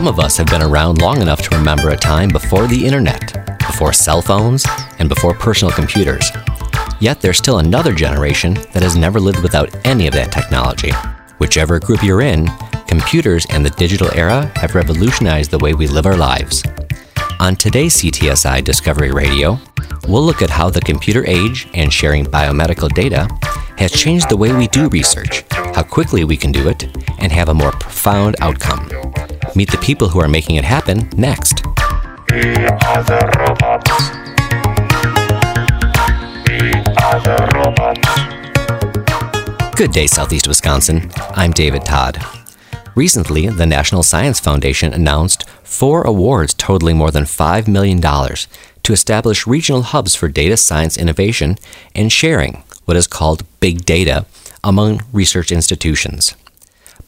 Some of us have been around long enough to remember a time before the internet, before cell phones, and before personal computers. Yet there's still another generation that has never lived without any of that technology. Whichever group you're in, computers and the digital era have revolutionized the way we live our lives. On today's CTSI Discovery Radio, we'll look at how the computer age and sharing biomedical data has changed the way we do research, how quickly we can do it, and have a more profound outcome. Meet the people who are making it happen next. We are the robots. Good day, Southeast Wisconsin. I'm David Todd. Recently, the National Science Foundation announced 4 awards totaling more than $5 million to establish regional hubs for data science innovation and sharing what is called big data among research institutions.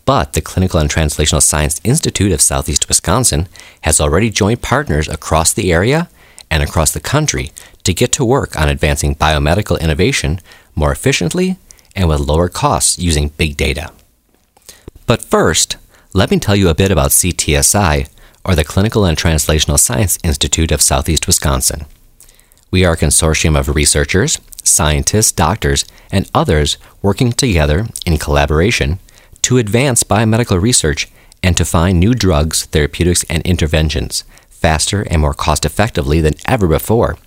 But the Clinical and Translational Science Institute of Southeast Wisconsin has already joined partners across the area and across the country to get to work on advancing biomedical innovation more efficiently and with lower costs using big data. But first, let me tell you a bit about CTSI, or the Clinical and Translational Science Institute of Southeast Wisconsin. We are a consortium of researchers, scientists, doctors, and others working together in collaboration to advance biomedical research and to find new drugs, therapeutics, and interventions faster and more cost-effectively than ever before,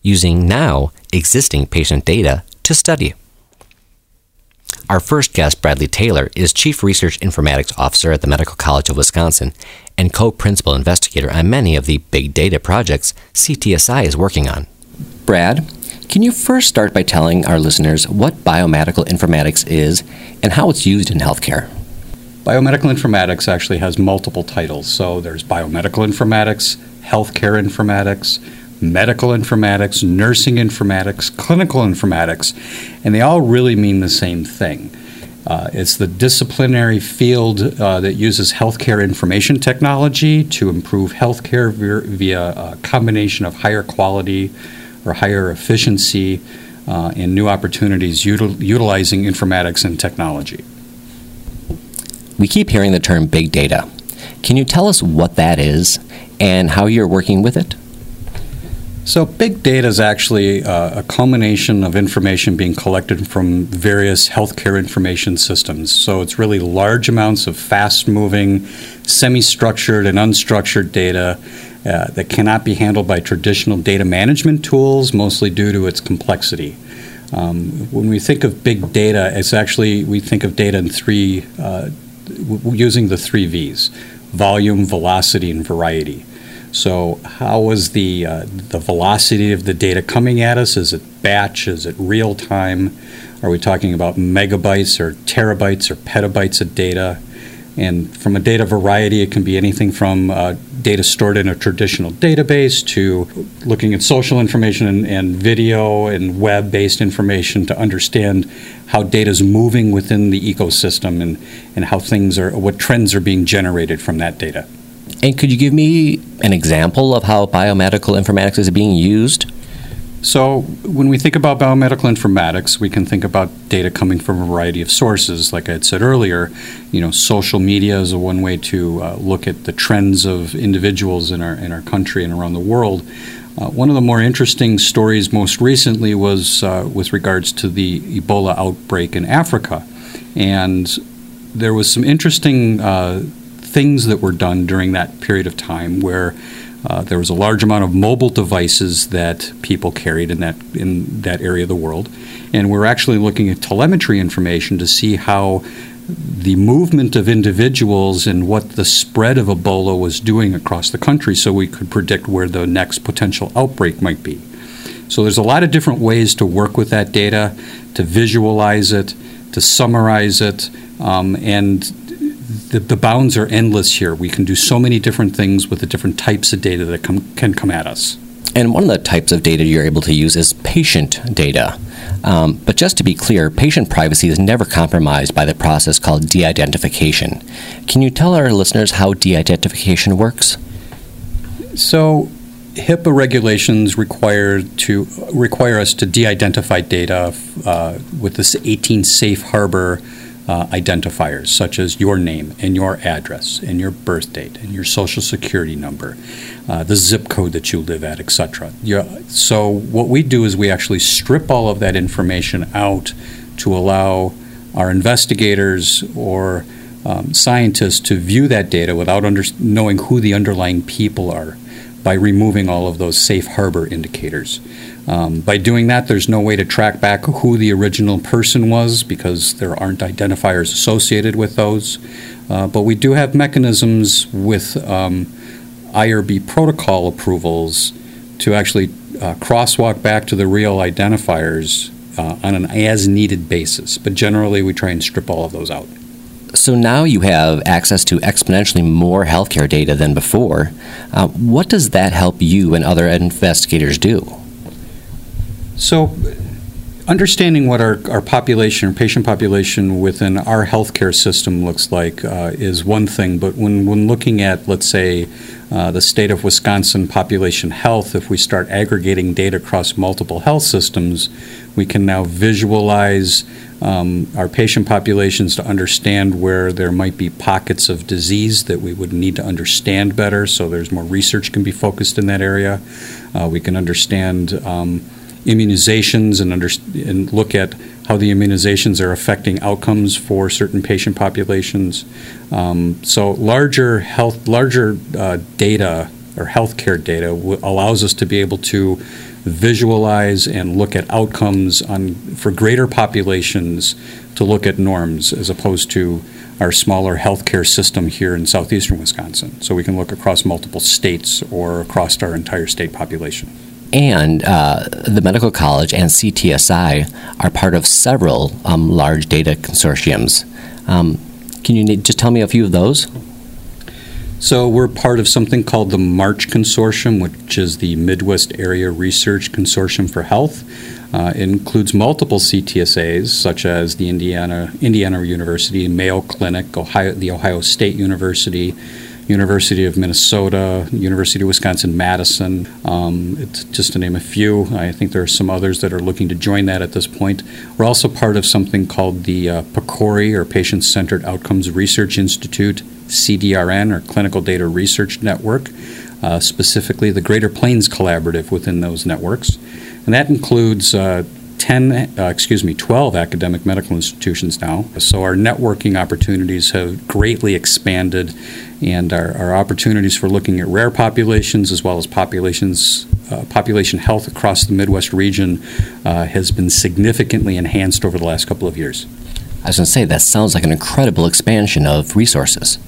using now existing patient data to study. Our first guest, Bradley Taylor, is Chief Research Informatics Officer at the Medical College of Wisconsin and co-principal investigator on many of the big data projects CTSI is working on. Brad, can you first start by telling our listeners what biomedical informatics is and how it's used in healthcare? Biomedical informatics actually has multiple titles. So there's biomedical informatics, healthcare informatics, medical informatics, nursing informatics, clinical informatics, and they all really mean the same thing. It's the disciplinary field that uses healthcare information technology to improve healthcare via a combination of higher quality or higher efficiency and new opportunities utilizing informatics and technology. We keep hearing the term big data. Can you tell us what that is and how you're working with it? So big data is actually a culmination of information being collected from various healthcare information systems. So it's really large amounts of fast-moving, semi-structured and unstructured data that cannot be handled by traditional data management tools, mostly due to its complexity. When we think of big data, we think of data in using the 3 V's: volume, velocity, and variety. So how is the velocity of the data coming at us? Is it batch? Is it real time? Are we talking about megabytes or terabytes or petabytes of data? And from a data variety, it can be anything from data stored in a traditional database to looking at social information and video and web-based information to understand how data is moving within the ecosystem and how what trends are being generated from that data. And could you give me an example of how biomedical informatics is being used? So when we think about biomedical informatics, we can think about data coming from a variety of sources. Like I had said earlier, social media is one way to look at the trends of individuals in our country and around the world. One of the more interesting stories most recently was with regards to the Ebola outbreak in Africa. And there was some interesting things that were done during that period of time where there was a large amount of mobile devices that people carried in that area of the world, and we're actually looking at telemetry information to see how the movement of individuals and what the spread of Ebola was doing across the country, so we could predict where the next potential outbreak might be. So there's a lot of different ways to work with that data, to visualize it, to summarize it, and the bounds are endless here. We can do so many different things with the different types of data that can come at us. And one of the types of data you're able to use is patient data. But just to be clear, patient privacy is never compromised by the process called de-identification. Can you tell our listeners how de-identification works? So HIPAA regulations require us to de-identify data with this 18 safe harbor identifiers, such as your name and your address and your birth date and your social security number, the zip code that you live at, etc. So what we do is we actually strip all of that information out to allow our investigators or scientists to view that data without knowing who the underlying people are, by removing all of those safe harbor indicators. By doing that, there's no way to track back who the original person was because there aren't identifiers associated with those. But we do have mechanisms with IRB protocol approvals to actually crosswalk back to the real identifiers on an as-needed basis. But generally, we try and strip all of those out. So now you have access to exponentially more healthcare data than before. What does that help you and other investigators do? So understanding what our population, patient population within our healthcare system looks like is one thing. But when looking at, let's say, the state of Wisconsin population health, if we start aggregating data across multiple health systems, we can now visualize our patient populations to understand where there might be pockets of disease that we would need to understand better, so there's more research can be focused in that area. We can understand immunizations and look at how the immunizations are affecting outcomes for certain patient populations. So larger data or healthcare data allows us to be able to visualize and look at outcomes for greater populations, to look at norms as opposed to our smaller healthcare system here in southeastern Wisconsin. So we can look across multiple states or across our entire state population. And the medical college and CTSI are part of several large data consortiums. Can you just tell me a few of those? So we're part of something called the March Consortium, which is the Midwest Area Research Consortium for Health. It includes multiple CTSAs, such as the Indiana University, Mayo Clinic, the Ohio State University, University of Minnesota, University of Wisconsin-Madison, just to name a few. I think there are some others that are looking to join that at this point. We're also part of something called the PCORI, or Patient-Centered Outcomes Research Institute, CDRN, or Clinical Data Research Network, specifically the Greater Plains Collaborative within those networks. And that includes 12 academic medical institutions now. So our networking opportunities have greatly expanded, and our opportunities for looking at rare populations as well as population health across the Midwest region has been significantly enhanced over the last couple of years. I was going to say, that sounds like an incredible expansion of resources.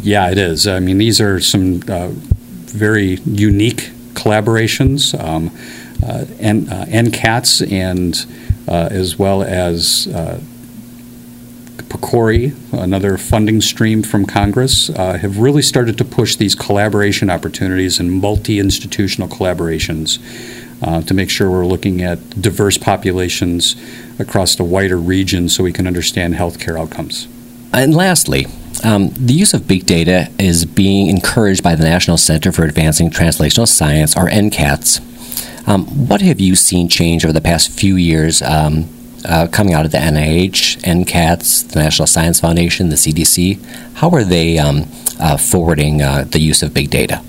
Yeah, it is. I mean, these are some very unique collaborations. NCATS and as well as PCORI, another funding stream from Congress, have really started to push these collaboration opportunities and multi-institutional collaborations to make sure we're looking at diverse populations across the wider region so we can understand healthcare outcomes. And lastly, the use of big data is being encouraged by the National Center for Advancing Translational Science, or NCATS. What have you seen change over the past few years coming out of the NIH, NCATS, the National Science Foundation, the CDC? How are they forwarding the use of big data?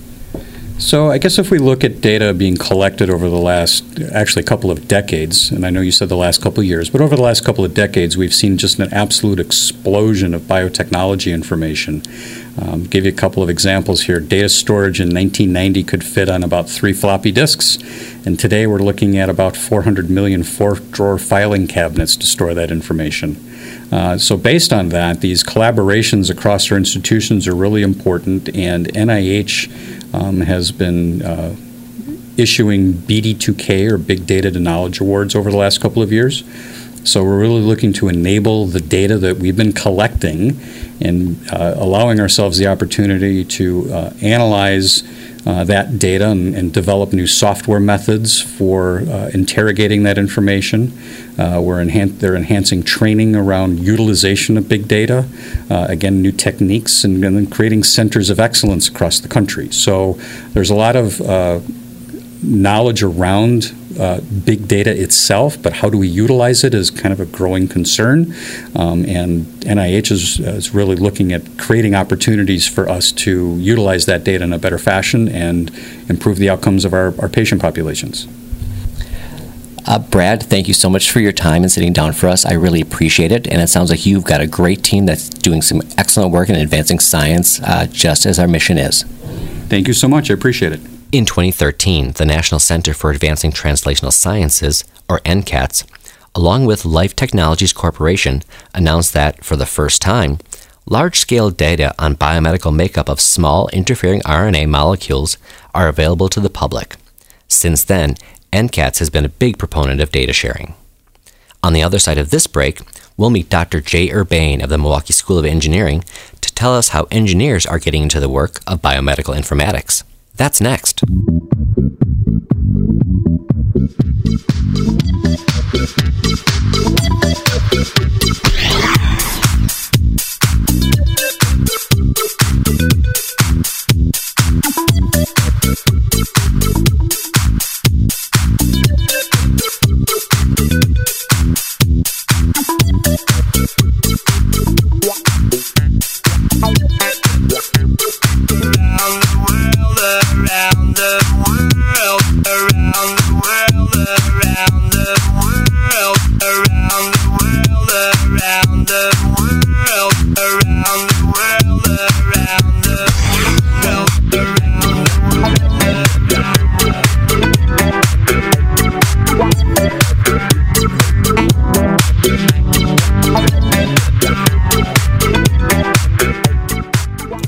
So I guess if we look at data being collected over the last, actually, couple of decades, and I know you said the last couple of years, but over the last couple of decades, we've seen just an absolute explosion of biotechnology information. Give you a couple of examples here. Data storage in 1990 could fit on about 3 floppy disks, and today we're looking at about 400 million four-drawer filing cabinets to store that information. So based on that, these collaborations across our institutions are really important, and NIH has been issuing BD2K, or Big Data to Knowledge Awards, over the last couple of years. So we're really looking to enable the data that we've been collecting and allowing ourselves the opportunity to analyze that data and develop new software methods for interrogating that information. They're enhancing training around utilization of big data, again, new techniques, and then creating centers of excellence across the country. So there's a lot of knowledge around big data itself, but how do we utilize it is kind of a growing concern. And NIH is really looking at creating opportunities for us to utilize that data in a better fashion and improve the outcomes of our patient populations. Brad, thank you so much for your time and sitting down for us. I really appreciate it, and it sounds like you've got a great team that's doing some excellent work in advancing science, just as our mission is. Thank you so much. I appreciate it. In 2013, the National Center for Advancing Translational Sciences, or NCATS, along with Life Technologies Corporation, announced that, for the first time, large-scale data on biomedical makeup of small interfering RNA molecules are available to the public. Since then, NCATS has been a big proponent of data sharing. On the other side of this break, we'll meet Dr. Jay Urbane of the Milwaukee School of Engineering to tell us how engineers are getting into the work of biomedical informatics. That's next.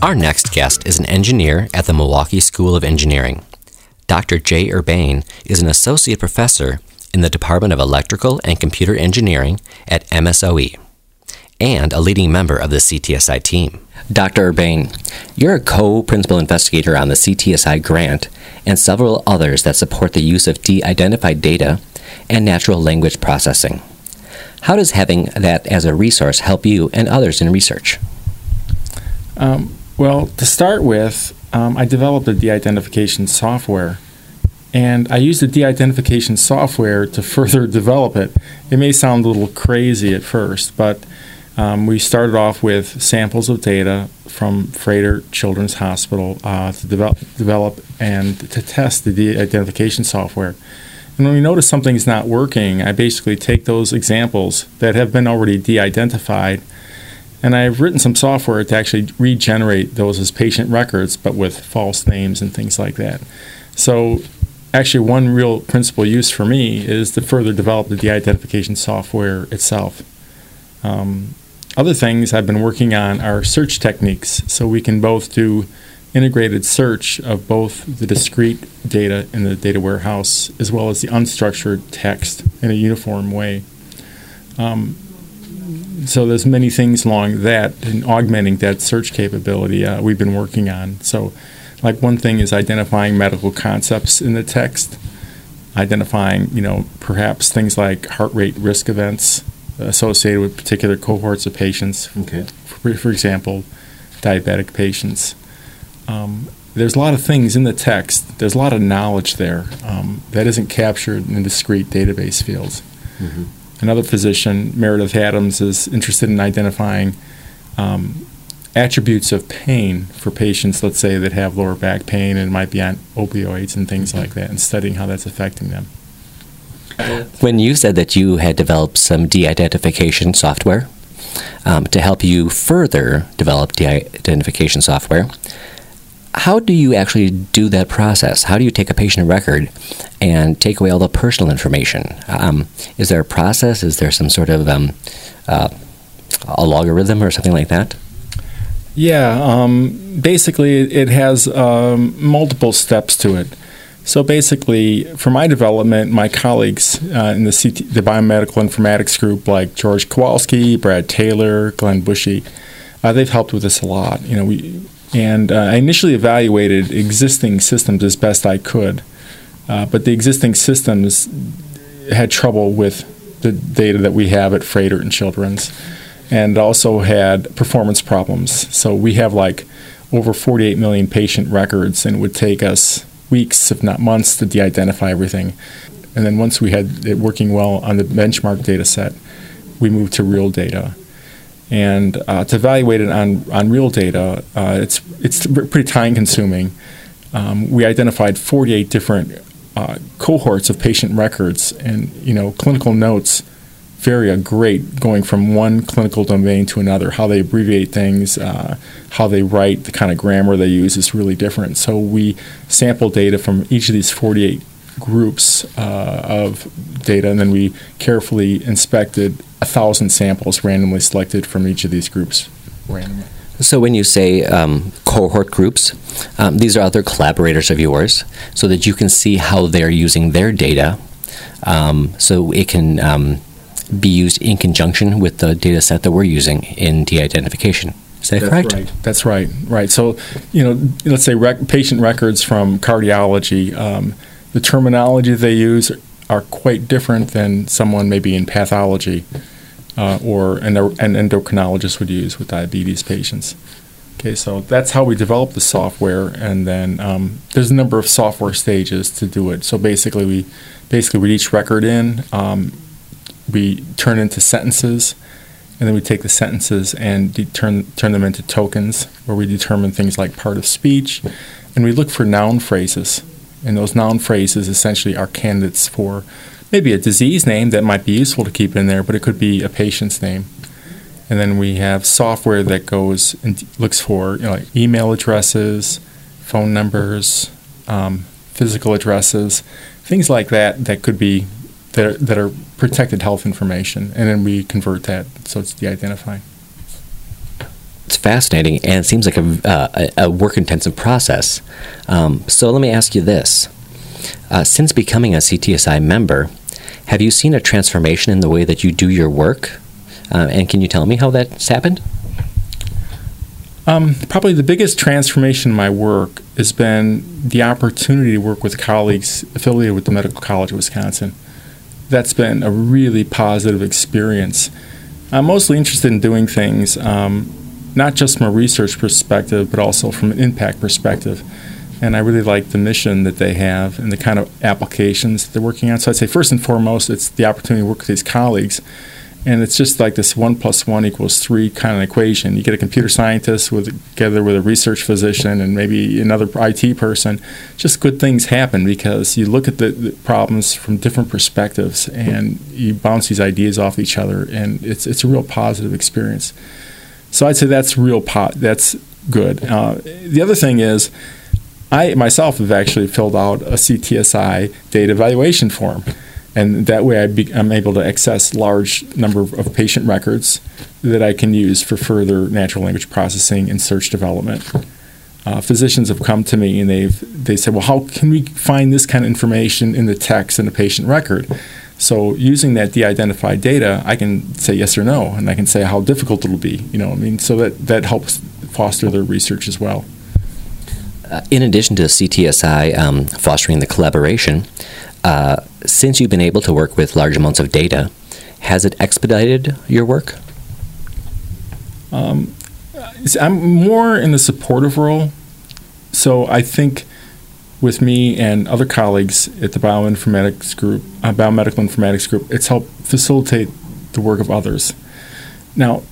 Our next guest is an engineer at the Milwaukee School of Engineering. Dr. Jay Urbane is an associate professor in the Department of Electrical and Computer Engineering at MSOE and a leading member of the CTSI team. Dr. Urbane, you're a co-principal investigator on the CTSI grant and several others that support the use of de-identified data and natural language processing. How does having that as a resource help you and others in research? Well, to start with, I developed a de-identification software, and I used the de-identification software to further develop it. It may sound a little crazy at first, but we started off with samples of data from Freider Children's Hospital to develop and to test the de-identification software. And when we notice something's not working, I basically take those examples that have been already de-identified, and I've written some software to actually regenerate those as patient records, but with false names and things like that. So actually one real principal use for me is to further develop the de-identification software itself. Other things I've been working on are search techniques, so we can both do integrated search of both the discrete data in the data warehouse as well as the unstructured text in a uniform way. So there's many things along that and augmenting that search capability we've been working on. So like one thing is identifying medical concepts in the text, identifying, perhaps things like heart rate risk events associated with particular cohorts of patients, okay. For example, diabetic patients. There's a lot of things in the text. There's a lot of knowledge there that isn't captured in discrete database fields. Mm-hmm. Another physician, Meredith Adams, is interested in identifying attributes of pain for patients, let's say, that have lower back pain and might be on opioids and things like that, and studying how that's affecting them. When you said that you had developed some de-identification software to help you further develop de-identification software, how do you actually do that process? How do you take a patient record and take away all the personal information? Is there a process? Is there some sort of a logarithm or something like that? Yeah, basically it has multiple steps to it. So basically, for my development, my colleagues in the biomedical informatics group, like George Kowalski, Brad Taylor, Glenn Bushy, they've helped with this a lot. I initially evaluated existing systems as best I could, but the existing systems had trouble with the data that we have at Freighter and Children's, and also had performance problems. So we have like over 48 million patient records, and it would take us weeks, if not months, to de-identify everything. And then once we had it working well on the benchmark data set, we moved to real data. And to evaluate it on real data, it's pretty time-consuming. We identified 48 different cohorts of patient records, and clinical notes vary a great going from one clinical domain to another. How they abbreviate things, how they write, the kind of grammar they use is really different. So we sample data from each of these 48 groups of data, and then we carefully inspected 1,000 samples randomly selected from each of these groups randomly. So when you say cohort groups, these are other collaborators of yours, so that you can see how they're using their data, so it can be used in conjunction with the data set that we're using in de-identification. Is that correct? Right. That's right. Right. So, let's say patient records from cardiology, the terminology they use are quite different than someone maybe in pathology or an endocrinologist would use with diabetes patients. Okay, so that's how we develop the software, and then there's a number of software stages to do it. So basically, we each record in, we turn into sentences, and then we take the sentences and turn them into tokens, where we determine things like part of speech, and we look for noun phrases. And those noun phrases essentially are candidates for maybe a disease name that might be useful to keep in there, but it could be a patient's name. And then we have software that goes and looks for like email addresses, phone numbers, physical addresses, things like that that are protected health information. And then we convert that so it's de-identifying. It's fascinating, and it seems like a work-intensive process. So let me ask you this. Since becoming a CTSI member, have you seen a transformation in the way that you do your work? And can you tell me how that's happened? Probably the biggest transformation in my work has been the opportunity to work with colleagues affiliated with the Medical College of Wisconsin. That's been a really positive experience. I'm mostly interested in doing things not just from a research perspective, but also from an impact perspective. And I really like the mission that they have and the kind of applications that they're working on. So I'd say first and foremost, it's the opportunity to work with these colleagues. And it's just like this 1 + 1 = 3 kind of equation. You get a computer scientist together with a research physician and maybe another IT person. Just good things happen because you look at the problems from different perspectives and you bounce these ideas off each other. And it's a real positive experience. So I'd say that's that's good. The other thing is, I myself have actually filled out a CTSI data evaluation form, and that way I'm able to access large number of patient records that I can use for further natural language processing and search development. Physicians have come to me and they said, well, how can we find this kind of information in the text in a patient record? So using that de-identified data, I can say yes or no, and I can say how difficult it'll be. So that helps foster their research as well. In addition to CTSI fostering the collaboration, since you've been able to work with large amounts of data, has it expedited your work? I'm more in the supportive role, so I think with me and other colleagues at the Biomedical Informatics Group, it's helped facilitate the work of others. Now,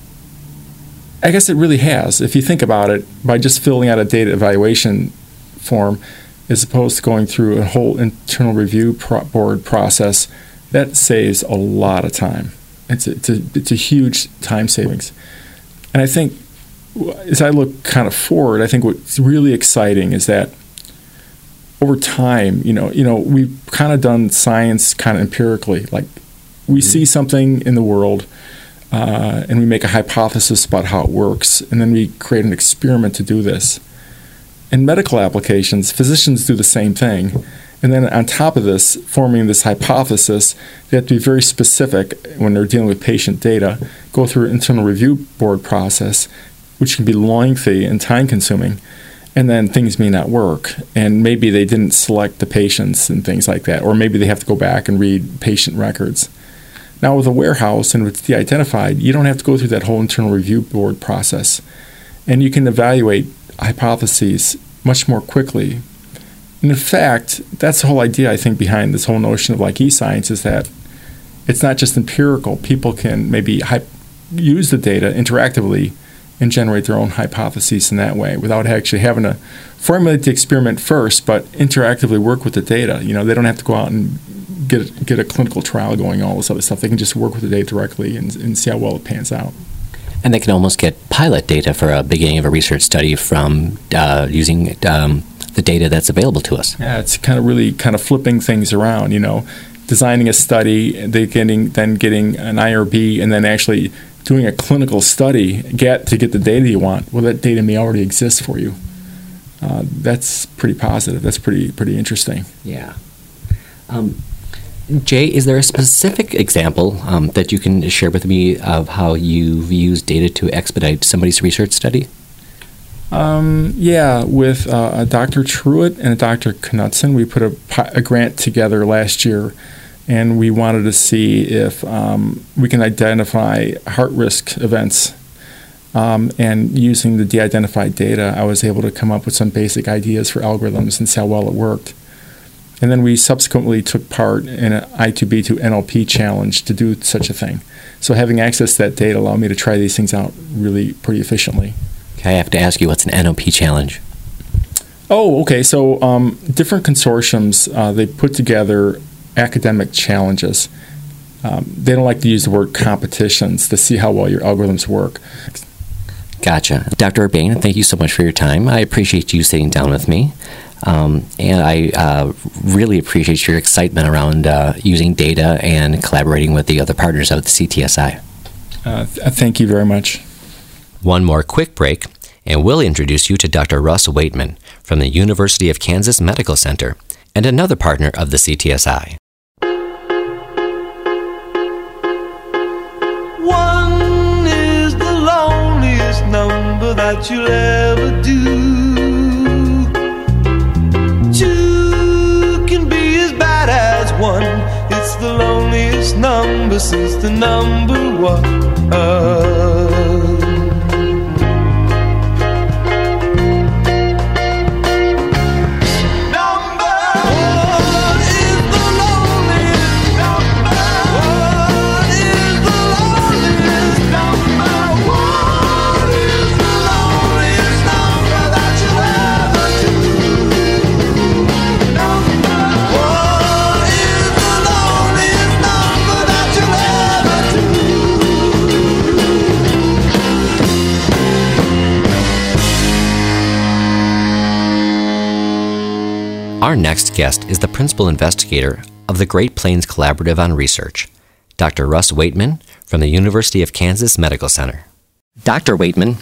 I guess it really has, if you think about it, by just filling out a data evaluation form as opposed to going through a whole internal review board process. That saves a lot of time. It's a huge time savings. And I think, as I look kind of forward, I think what's really exciting is that over time, we've kind of done science kind of empirically. Like, we see something in the world, and we make a hypothesis about how it works, and then we create an experiment to do this. In medical applications, physicians do the same thing. And then on top of this, forming this hypothesis, they have to be very specific when they're dealing with patient data, go through an internal review board process, which can be lengthy and time-consuming. And then things may not work, and maybe they didn't select the patients and things like that, or maybe they have to go back and read patient records. Now with a warehouse and with de-identified, you don't have to go through that whole internal review board process, and you can evaluate hypotheses much more quickly And in fact, that's the whole idea, I think, behind this whole notion of like e-science is that it's not just empirical. People can maybe use the data interactively and generate their own hypotheses in that way without actually having to formulate the experiment first, but interactively work with the data. You know, they don't have to go out and get a clinical trial going, all this other stuff. They can just work with the data directly and see how well it pans out. And they can almost get pilot data for a beginning of a research study from using the data that's available to us. Yeah, it's kind of really kind of flipping things around, you know, designing a study, then getting an IRB, and then actually doing a clinical study to get the data you want. Well, that data may already exist for you. That's pretty positive. That's pretty interesting. Yeah. Jay, is there a specific example that you can share with me of how you've used data to expedite somebody's research study? With a Dr. Truitt and a Dr. Knudsen, we put a grant together last year, and we wanted to see if we can identify heart risk events. And using the de-identified data, I was able to come up with some basic ideas for algorithms and see how well it worked. And then we subsequently took part in an I2B2 NLP challenge to do such a thing. So having access to that data allowed me to try these things out really pretty efficiently. Okay, I have to ask you, what's an NLP challenge? Oh, okay. So different consortiums, they put together academic challenges. They don't like to use the word competitions to see how well your algorithms work. Gotcha. Dr. Urbane, thank you so much for your time. I appreciate you sitting down with me. And I really appreciate your excitement around using data and collaborating with the other partners of the CTSI. Thank you very much. One more quick break, and we'll introduce you to Dr. Russ Waitman from the University of Kansas Medical Center and another partner of the CTSI. One is the loneliest number that you'll ever do. One, it's the loneliest number since the number one. Number one is the loneliest number. One is the loneliest number. One is the loneliest number that you'll ever do. Number one. Our next guest is the principal investigator of the Great Plains Collaborative on Research, Dr. Russ Waitman from the University of Kansas Medical Center. Dr. Waitman,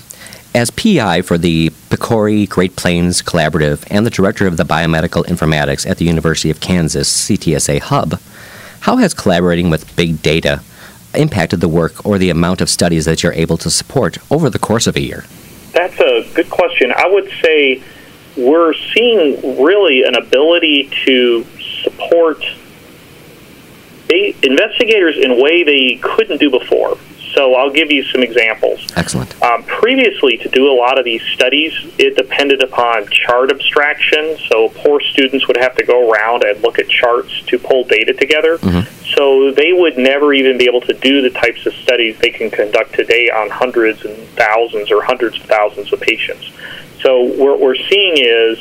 as PI for the PCORI Great Plains Collaborative and the Director of the Biomedical Informatics at the University of Kansas CTSA Hub, how has collaborating with big data impacted the work or the amount of studies that you're able to support over the course of a year? That's a good question. I would say we're seeing really an ability to support investigators in a way they couldn't do before. So I'll give you some examples. Excellent. Previously, to do a lot of these studies, it depended upon chart abstraction. So poor students would have to go around and look at charts to pull data together. Mm-hmm. So they would never even be able to do the types of studies they can conduct today on hundreds and thousands or hundreds of thousands of patients. So what we're seeing is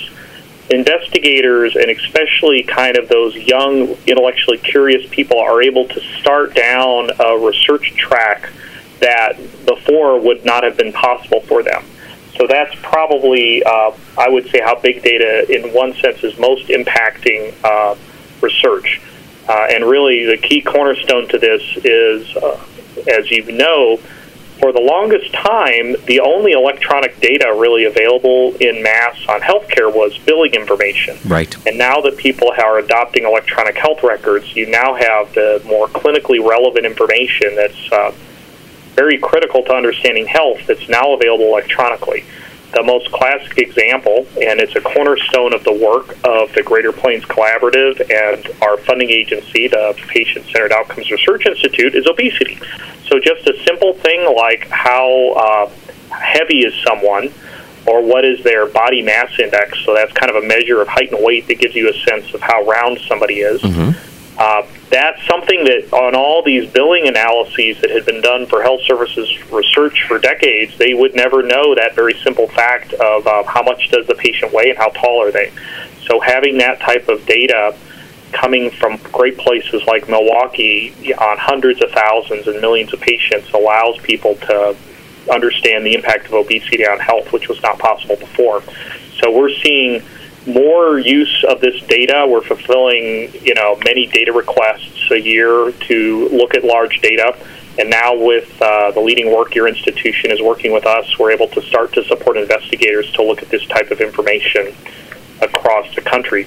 investigators, and especially kind of those young, intellectually curious people, are able to start down a research track that before would not have been possible for them. So that's probably, I would say, how big data in one sense is most impacting research. And really the key cornerstone to this is, as you know, for the longest time, the only electronic data really available in mass on healthcare was billing information. Right. And now that people are adopting electronic health records, you now have the more clinically relevant information that's very critical to understanding health that's now available electronically. The most classic example, and it's a cornerstone of the work of the Greater Plains Collaborative and our funding agency, the Patient-Centered Outcomes Research Institute, is obesity. So just a simple thing like how heavy is someone or what is their body mass index. So that's kind of a measure of height and weight that gives you a sense of how round somebody is. Mm-hmm. That's something that on all these billing analyses that had been done for health services research for decades, they would never know that very simple fact of how much does the patient weigh and how tall are they. So having that type of data coming from great places like Milwaukee on hundreds of thousands and millions of patients allows people to understand the impact of obesity on health, which was not possible before. So we're seeing more use of this data. We're fulfilling, you know, many data requests a year to look at large data. And now with the leading work your institution is working with us, we're able to start to support investigators to look at this type of information across the country.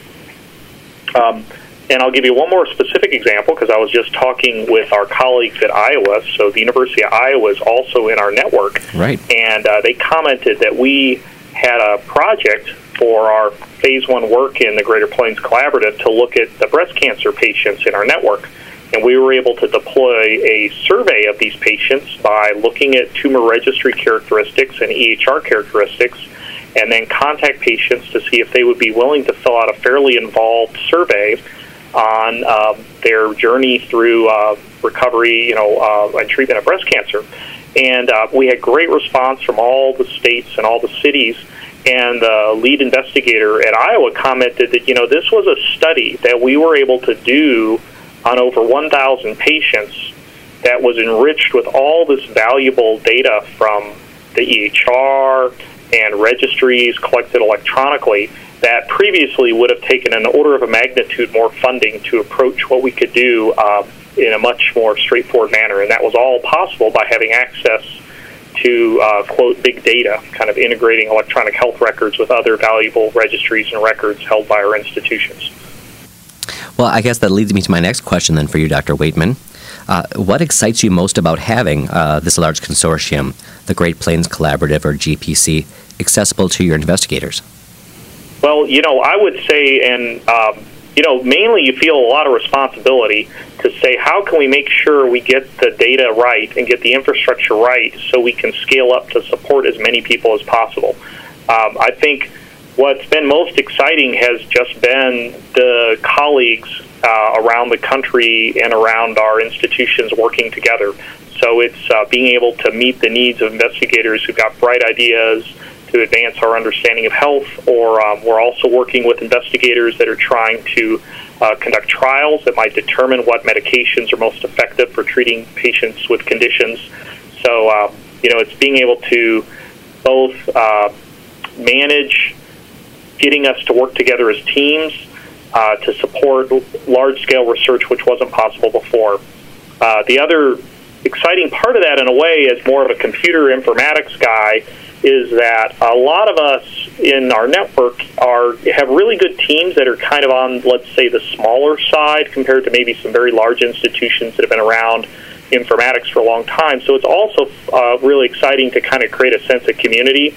And I'll give you one more specific example, because I was just talking with our colleagues at Iowa. So the University of Iowa is also in our network. Right. And they commented that we had a project for our phase one work in the Greater Plains Collaborative to look at the breast cancer patients in our network. And we were able to deploy a survey of these patients by looking at tumor registry characteristics and EHR characteristics, and then contact patients to see if they would be willing to fill out a fairly involved survey on their journey through recovery, you know, and treatment of breast cancer. And we had great response from all the states and all the cities. And the lead investigator at Iowa commented that, you know, this was a study that we were able to do on over 1,000 patients that was enriched with all this valuable data from the EHR and registries collected electronically that previously would have taken an order of a magnitude more funding to approach what we could do in a much more straightforward manner. And that was all possible by having access to, quote, big data, kind of integrating electronic health records with other valuable registries and records held by our institutions. Well, I guess that leads me to my next question then for you, Dr. Waitman. What excites you most about having this large consortium, the Great Plains Collaborative, or GPC, accessible to your investigators? Well, you know, I would say, and, you know, mainly you feel a lot of responsibility to say, how can we make sure we get the data right and get the infrastructure right so we can scale up to support as many people as possible? I think what's been most exciting has just been the colleagues around the country and around our institutions working together. So it's being able to meet the needs of investigators who've got bright ideas to advance our understanding of health, or we're also working with investigators that are trying to conduct trials that might determine what medications are most effective for treating patients with conditions. So, you know, it's being able to both manage getting us to work together as teams to support large-scale research, which wasn't possible before. The other exciting part of that, in a way, as more of a computer informatics guy, is that a lot of us in our network have really good teams that are kind of on, let's say, the smaller side compared to maybe some very large institutions that have been around informatics for a long time. So it's also really exciting to kind of create a sense of community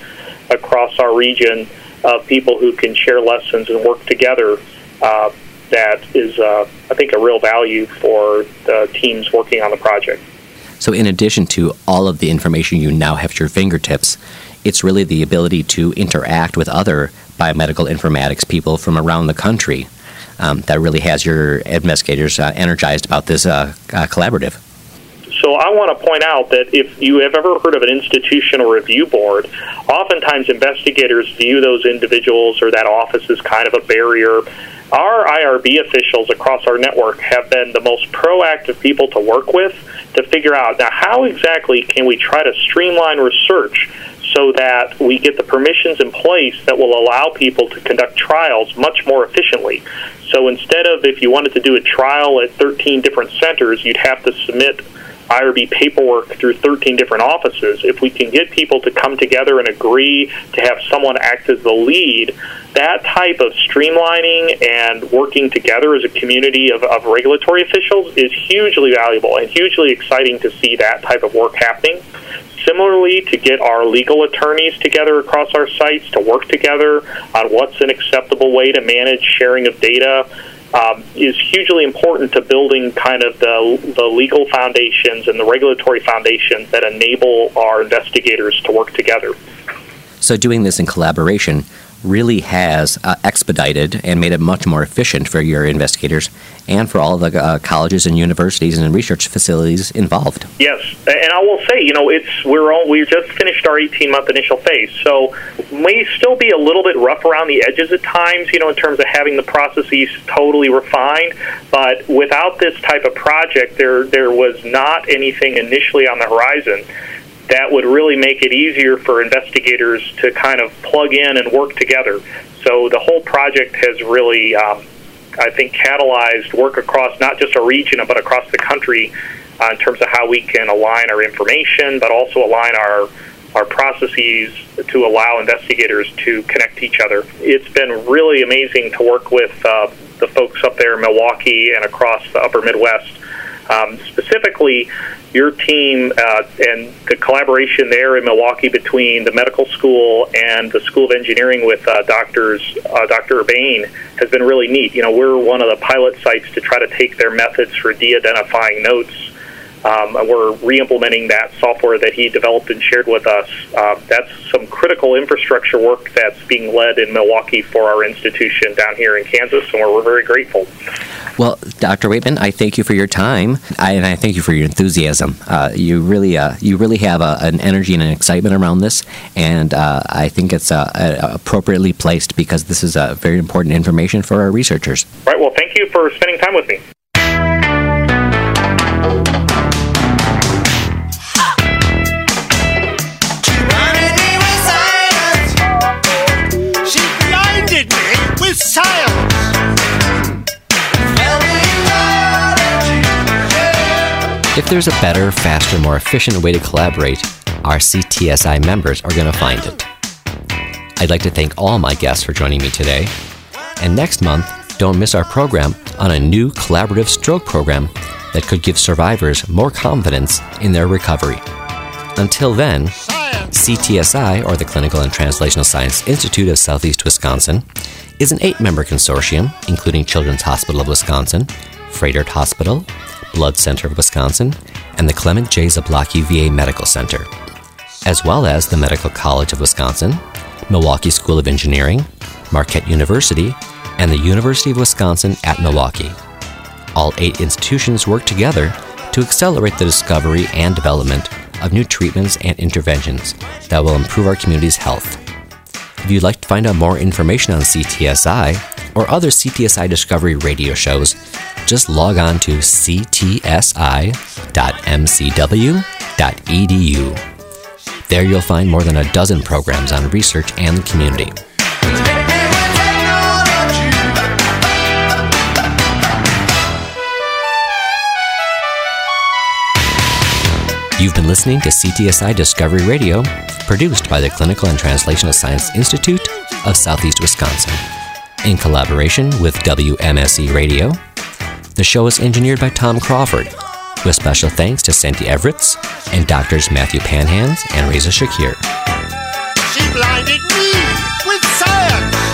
across our region of people who can share lessons and work together. That is, I think, a real value for the teams working on the project. So in addition to all of the information you now have at your fingertips, it's really the ability to interact with other biomedical informatics people from around the country that really has your investigators energized about this collaborative. So I want to point out that if you have ever heard of an institutional review board, oftentimes investigators view those individuals or that office as kind of a barrier. Our IRB officials across our network have been the most proactive people to work with to figure out, now, how exactly can we try to streamline research so that we get the permissions in place that will allow people to conduct trials much more efficiently? So instead of, if you wanted to do a trial at 13 different centers, you'd have to submit IRB paperwork through 13 different offices. If we can get people to come together and agree to have someone act as the lead, that type of streamlining and working together as a community of regulatory officials is hugely valuable and hugely exciting to see that type of work happening. Similarly, to get our legal attorneys together across our sites to work together on what's an acceptable way to manage sharing of data is hugely important to building kind of the legal foundations and the regulatory foundations that enable our investigators to work together. So doing this in collaboration really has expedited and made it much more efficient for your investigators and for all the colleges and universities and research facilities involved. Yes, and I will say, you know, we just finished our 18-month initial phase, so may still be a little bit rough around the edges at times, you know, in terms of having the processes totally refined, but without this type of project, there was not anything initially on the horizon that would really make it easier for investigators to kind of plug in and work together. So the whole project has really, I think, catalyzed work across not just a region but across the country in terms of how we can align our information but also align our processes to allow investigators to connect to each other. It's been really amazing to work with the folks up there in Milwaukee and across the upper Midwest. Specifically, your team and the collaboration there in Milwaukee between the medical school and the School of Engineering with Dr. Urbane has been really neat. You know, we're one of the pilot sites to try to take their methods for de-identifying notes. We're re-implementing that software that he developed and shared with us. That's some critical infrastructure work that's being led in Milwaukee for our institution down here in Kansas, and we're very grateful. Well, Dr. Waitman, I thank you for your time, and I thank you for your enthusiasm. You really have an energy and an excitement around this, and I think it's appropriately placed because this is very important information for our researchers. Right. Well, thank you for spending time with me. If there's a better, faster, more efficient way to collaborate, our CTSI members are going to find it. I'd like to thank all my guests for joining me today. And next month, don't miss our program on a new collaborative stroke program that could give survivors more confidence in their recovery. Until then, CTSI, or the Clinical and Translational Science Institute of Southeast Wisconsin, is an 8-member consortium, including Children's Hospital of Wisconsin, Froedtert Hospital, Blood Center of Wisconsin, and the Clement J. Zablocki VA Medical Center, as well as the Medical College of Wisconsin, Milwaukee School of Engineering, Marquette University, and the University of Wisconsin at Milwaukee. All 8 institutions work together to accelerate the discovery and development of new treatments and interventions that will improve our community's health. If you'd like to find out more information on CTSI or other CTSI Discovery radio shows, just log on to ctsi.mcw.edu. There you'll find more than a dozen programs on research and the community. You've been listening to CTSI Discovery Radio, produced by the Clinical and Translational Science Institute of Southeast Wisconsin, in collaboration with WMSE Radio. The show is engineered by Tom Crawford, with special thanks to Sandy Everetts and doctors Matthew Panhans and Reza Shakir. She blinded me with science!